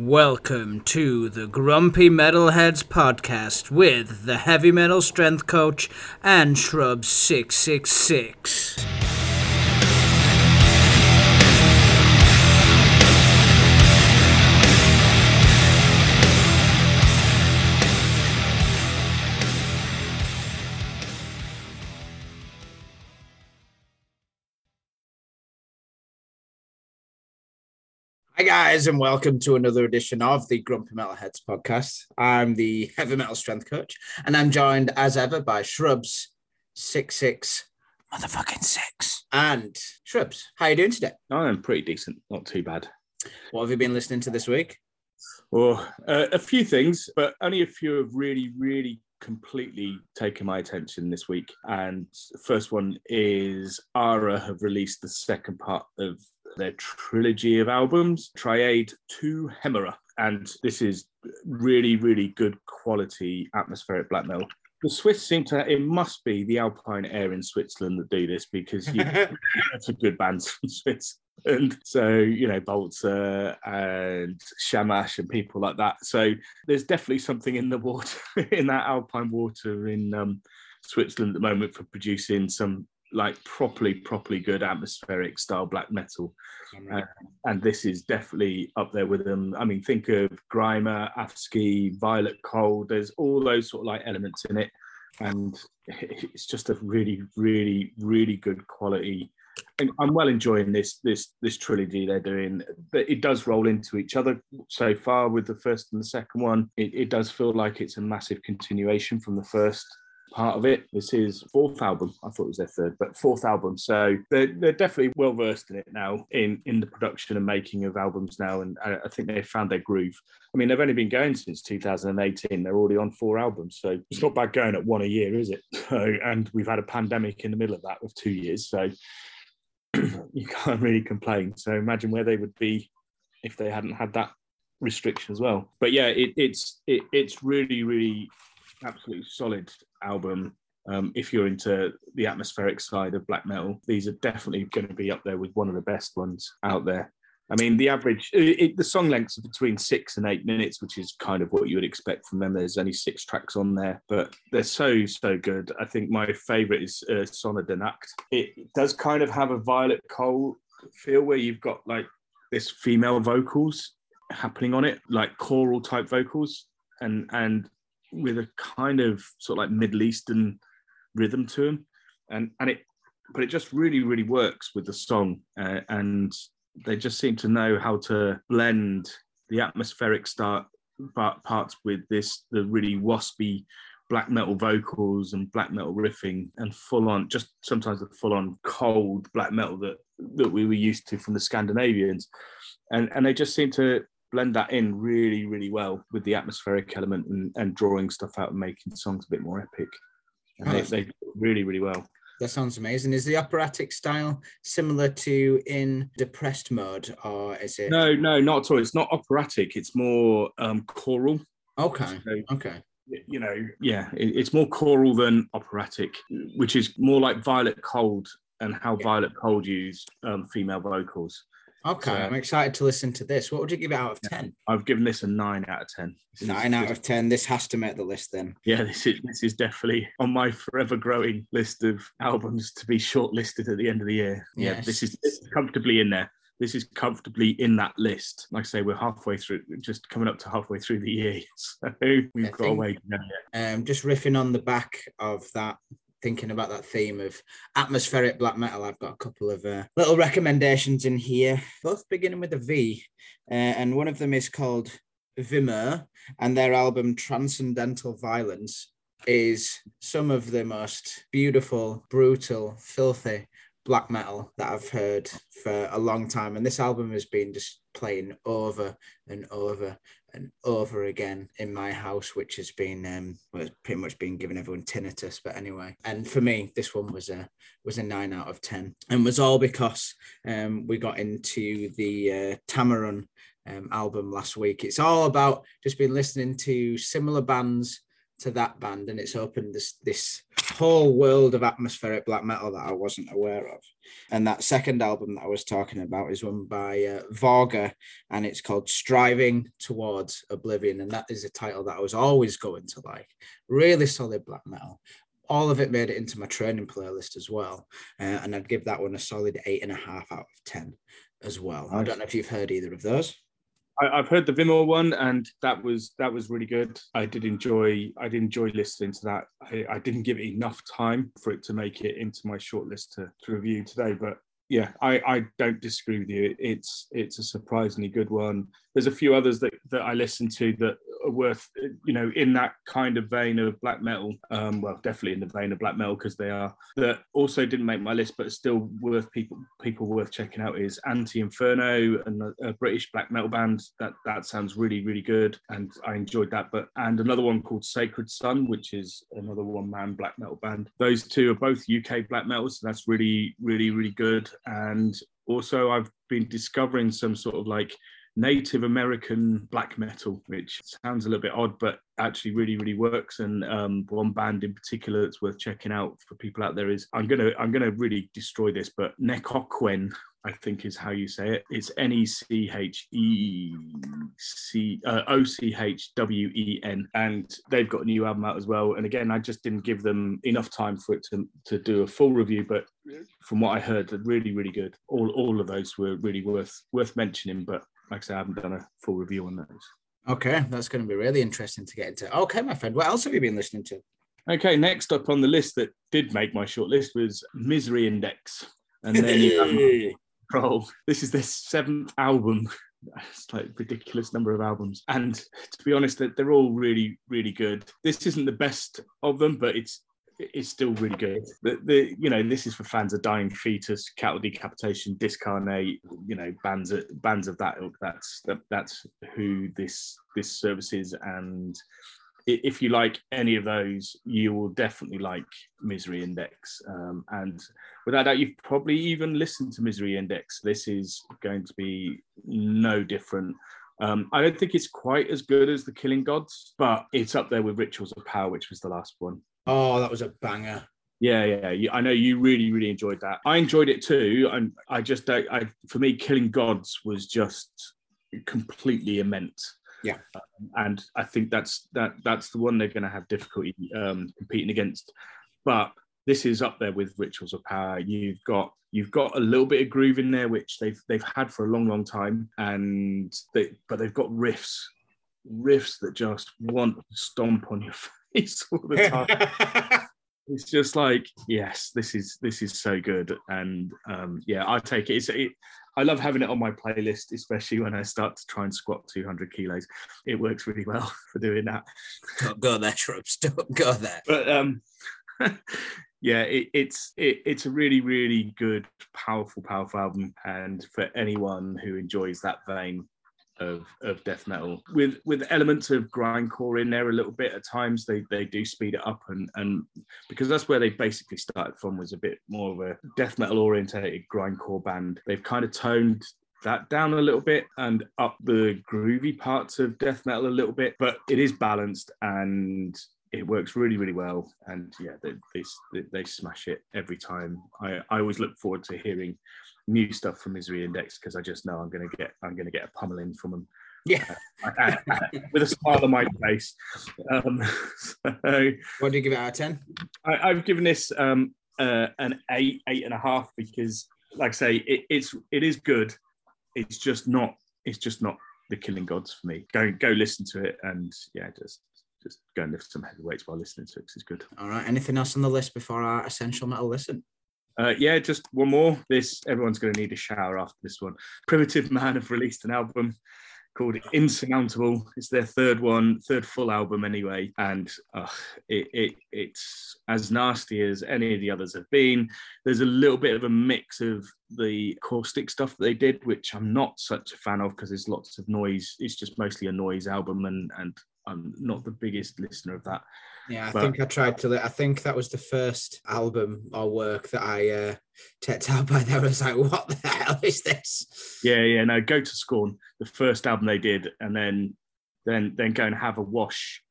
Welcome to the Grumpy Metalheads podcast with the Heavy Metal Strength Coach and Shrubs666. Hi guys, and welcome to another edition of the Grumpy Metalheads podcast. I'm the Heavy Metal Strength Coach, and I'm joined as ever by Shrubs666 motherfucking six. And Shrubs, how are you doing today? I'm pretty decent, not too bad. What have you been listening to this week? Well, a few things, but only a few have really completely taken my attention this week. And the first one is Aara have released the second part of their trilogy of albums, Triade II Hemera. And this is really good quality atmospheric black metal. The Swiss seem to, it must be the Alpine Air in Switzerland that do this, because you have some good bands from Switzerland. And so, you know, Bolzer and Shamash and people like that. So there's definitely something in the water, in that Alpine water in Switzerland at the moment for producing some like properly good atmospheric style black metal. And this is definitely up there with them. I mean, think of Grimer, Afsky, Violet Cold. There's all those sort of like elements in it. And it's just a really good quality. And I'm well enjoying this trilogy they're doing. But it does roll into each other so far with the first and the second one. It does feel like it's a massive continuation from the first part of it. This is fourth album. I thought it was their third, but fourth album. So they're definitely well versed in it now, in the production and making of albums now. And I think they've found their groove. I mean, they've only been going since 2018. They're already on four albums. So it's not bad going at one a year, is it? So, and we've had a pandemic in the middle of that with 2 years. So you can't really complain. So imagine where they would be if they hadn't had that restriction as well. But yeah, it's really absolutely solid album. If you're into the atmospheric side of black metal, these are definitely going to be up there with one of the best ones out there. I mean, the average, the song lengths are between 6 and 8 minutes, which is kind of what you would expect from them. There's only 6 tracks on there, but they're so good. I think my favourite is Son of de Nacht. It does kind of have a Violet Cold feel, where you've got like this female vocals happening on it, like choral type vocals, and with a kind of sort of like Middle Eastern rhythm to them. But it just really works with the song. And they just seem to know how to blend the atmospheric parts with the really waspy black metal vocals and black metal riffing, and full-on, just sometimes the full-on cold black metal that we were used to from the Scandinavians. And they just seem to blend that in really well with the atmospheric element, and drawing stuff out and making songs a bit more epic. And they do really well. That sounds amazing. Is the operatic style similar to In Depressed Mode, or is it? No, not at all. It's not operatic. It's more choral. Okay. So, okay. You know, yeah, it's more choral than operatic, which is more like Violet Cold, and how Violet Cold used female vocals. Okay, so, I'm excited to listen to this. What would you give it out of 10? I've given this a 9 out of 10. 9 out of 10. This has to make the list then. Yeah, this is definitely on my forever growing list of albums to be shortlisted at the end of the year. Yes. Yeah, this is comfortably in there. This is comfortably in that list. Like I say, we're halfway through, just coming up to halfway through the year. So we've got a way to go. Just riffing on the back of that, thinking about that theme of atmospheric black metal, I've got a couple of little recommendations in here, both beginning with a V, and one of them is called Vimur, and their album Transcendental Violence is some of the most beautiful, brutal, filthy black metal that I've heard for a long time, and this album has been just playing over and over and over again in my house, which has been pretty much been giving everyone tinnitus. But anyway, and for me, this one was a 9 out of 10, and was all because we got into the Tamarun album last week. It's all about just been listening to similar bands to that band, and it's opened this whole world of atmospheric black metal that I wasn't aware of. And that second album that I was talking about is one by Vorga, and it's called Striving Towards Oblivion, and that is a title that I was always going to like. Really solid black metal. All of it made it into my training playlist as well, and I'd give that one a solid 8.5 out of 10 as well. I don't know if you've heard either of those. I've heard the Vimur one, and that was really good. I did enjoy listening to that. I didn't give it enough time for it to make it into my shortlist to review today, but yeah, I don't disagree with you. It's a surprisingly good one. There's a few others that I listened to that are worth, in that kind of vein of black metal. Well, definitely in the vein of black metal, because they are, that also didn't make my list, but are still worth people worth checking out, is Anti-Inferno, and a British black metal band. That sounds really, really good, and I enjoyed that. And another one called Sacred Son, which is another one-man black metal band. Those two are both UK black metals, so that's really, really, really good. And also I've been discovering some sort of like Native American black metal, which sounds a little bit odd, but actually really, really works. And one band in particular that's worth checking out for people out there is, I'm gonna really destroy this, but Nechochwen, I think is how you say it. It's N-E-C-H-E-C-O-C-H-W-E-N, and they've got a new album out as well. And again, I just didn't give them enough time for it to do a full review, but from what I heard, they're really, really good. All of those were really worth mentioning, but like I said, I haven't done a full review on those. Okay, that's going to be really interesting to get into. Okay, my friend, what else have you been listening to? Okay, next up on the list that did make my shortlist was Misery Index. And then you have Control. This is their 7th album. It's like a ridiculous number of albums. And to be honest, they're all really, really good. This isn't the best of them, but it's still really good. This is for fans of Dying Fetus, Cattle Decapitation, Discarnate, bands of that ilk. That's who this service is. And if you like any of those, you will definitely like Misery Index. And without doubt, you've probably even listened to Misery Index. This is going to be no different. I don't think it's quite as good as The Killing Gods, but it's up there with Rituals of Power, which was the last one. Oh, that was a banger. Yeah. I know you really, really enjoyed that. I enjoyed it too. And for me, Killing Gods was just completely immense. Yeah. And I think that's the one they're going to have difficulty competing against. But this is up there with Rituals of Power. You've got a little bit of groove in there, which they've had for a long, long time. But they've got riffs that just want to stomp on your face all the time. It's just like, yes, this is so good. And I take it. I love having it on my playlist, especially when I start to try and squat 200 kilos. It works really well for doing that. Don't go there, Shrubs. Don't go there. But it's a really, really good, powerful album. And for anyone who enjoys that vein of death metal with elements of grindcore in there a little bit at times, they do speed it up, and because that's where they basically started from, was a bit more of a death metal orientated grindcore band. They've kind of toned that down a little bit and up the groovy parts of death metal a little bit, but it is balanced and it works really, really well. And yeah, they smash it every time. I always look forward to hearing new stuff from Misery Index, because I just know I'm gonna get a pummeling from them. Yeah, with a smile on my face. So, what do you give it out of 10? I've given this an 8.5, because, like I say, it is good. It's just not The Killing Gods for me. Go listen to it, and yeah, just go and lift some heavy weights while listening to it, because it's good. All right. Anything else on the list before our essential metal listen? Just one more. Everyone's going to need a shower after this one. Primitive Man have released an album called Insurmountable. It's their third full album anyway. And it's as nasty as any of the others have been. There's a little bit of a mix of the caustic stuff that they did, which I'm not such a fan of, because there's lots of noise. It's just mostly a noise album, and I'm not the biggest listener of that. Yeah, I think that was the first album or work that I checked out by them. I was like, what the hell is this? Yeah, no, go to Scorn, the first album they did, and then go and have a wash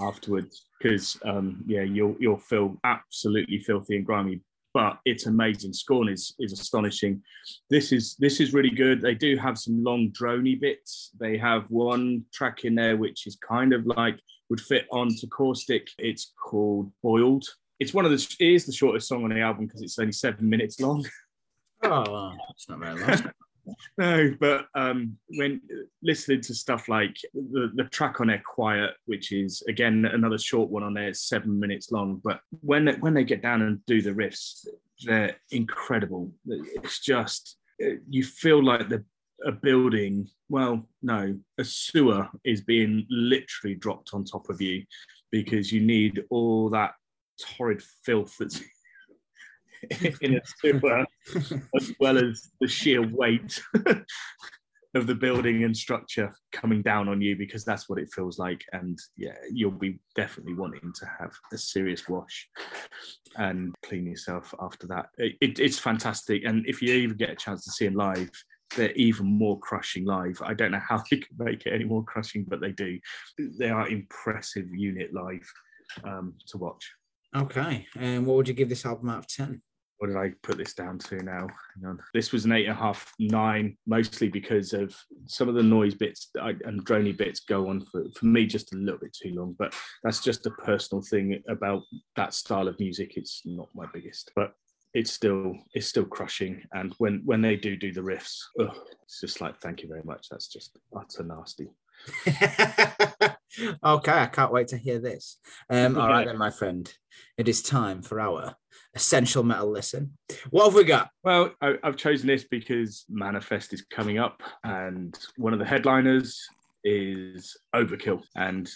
afterwards, because yeah, you'll feel absolutely filthy and grimy. But it's amazing. Scorn is astonishing. This is really good. They do have some long droney bits. They have one track in there which is kind of like would fit onto Caustic. It's called Boiled. It's one of the it is the shortest song on the album because it's only 7 minutes long. Oh, that's not very long. No, but when listening to stuff like the track on there, Quiet, which is, again, another short one on there, it's 7 minutes long. But when they get down and do the riffs, they're incredible. It's just, you feel like a building, well, no, a sewer is being literally dropped on top of you, because you need all that torrid filth that's in a sewer, as well as the sheer weight of the building and structure coming down on you, because that's what it feels like. And yeah, you'll be definitely wanting to have a serious wash and clean yourself after that. It's fantastic. And if you even get a chance to see them live, they're even more crushing live. I don't know how they can make it any more crushing, but they do. They are impressive unit live to watch. Okay. And what would you give this album out of 10? What did I put this down to now? Hang on. This was an 8.5, 9, mostly because of some of the noise bits and droney bits go on for me just a little bit too long, but that's just a personal thing about that style of music. It's not my biggest, but it's still crushing. And when they do the riffs, it's just like, thank you very much. That's just utter nasty. Okay, I can't wait to hear this. All right then, my friend, it is time for our essential metal listen. What have we got? Well, I've chosen this because Manifest is coming up, and one of the headliners is Overkill. And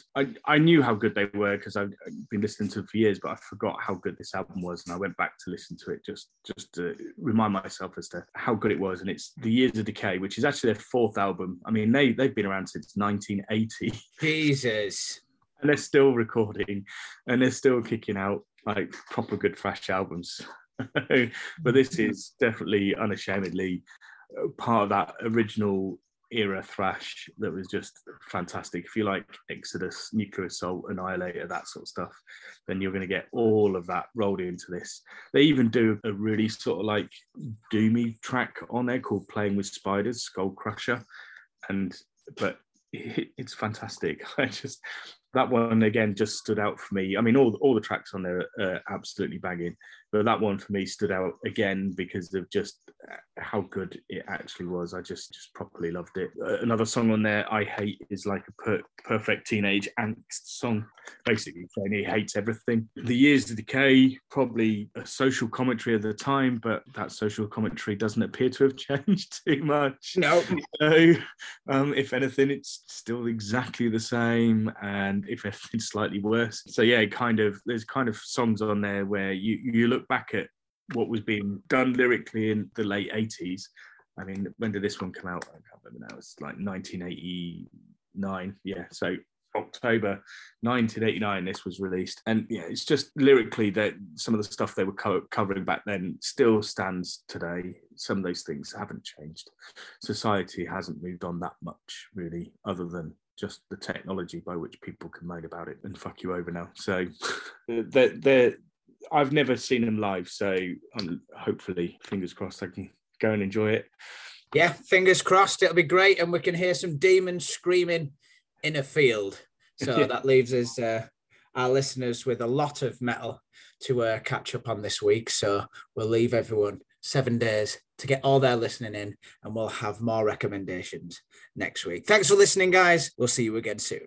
I knew how good they were because I've been listening to them for years, but I forgot how good this album was, and I went back to listen to it just to remind myself as to how good it was. And it's The Years of Decay, which is actually their fourth album. I mean, they've been around since 1980. Jesus. And they're still recording and they're still kicking out like proper good fresh albums. But this is definitely unashamedly part of that original era thrash that was just fantastic. If you like Exodus, Nuclear Assault, Annihilator, that sort of stuff, then you're going to get all of that rolled into this. They even do a really sort of like doomy track on there called Playing with Spiders, Skull Crusher, but it's fantastic. That one again just stood out for me. I mean, all the tracks on there are absolutely banging, but that one for me stood out again because of just how good it actually was. I just properly loved it. Another song on there I hate is like a perfect teenage angst song, basically saying he hates everything. The Years of Decay, probably a social commentary of the time, but that social commentary doesn't appear to have changed too much. No. So, if anything, it's still exactly the same, and if anything's slightly worse. So yeah, there's songs on there where you look back at what was being done lyrically in the late 80s. I mean, when did this one come out? I can't remember now. It's like 1989. Yeah, so October 1989 this was released. And yeah, it's just lyrically that some of the stuff they were covering back then still stands today. Some of those things haven't changed. Society hasn't moved on that much, really, other than just the technology by which people can moan about it and fuck you over now. So I've never seen them live, so hopefully, fingers crossed, I can go and enjoy it. Yeah, fingers crossed, it'll be great, and we can hear some demons screaming in a field. So yeah. That leaves us, our listeners, with a lot of metal to catch up on this week. So we'll leave everyone 7 days to get all their listening in, and we'll have more recommendations next week. Thanks for listening, guys. We'll see you again soon.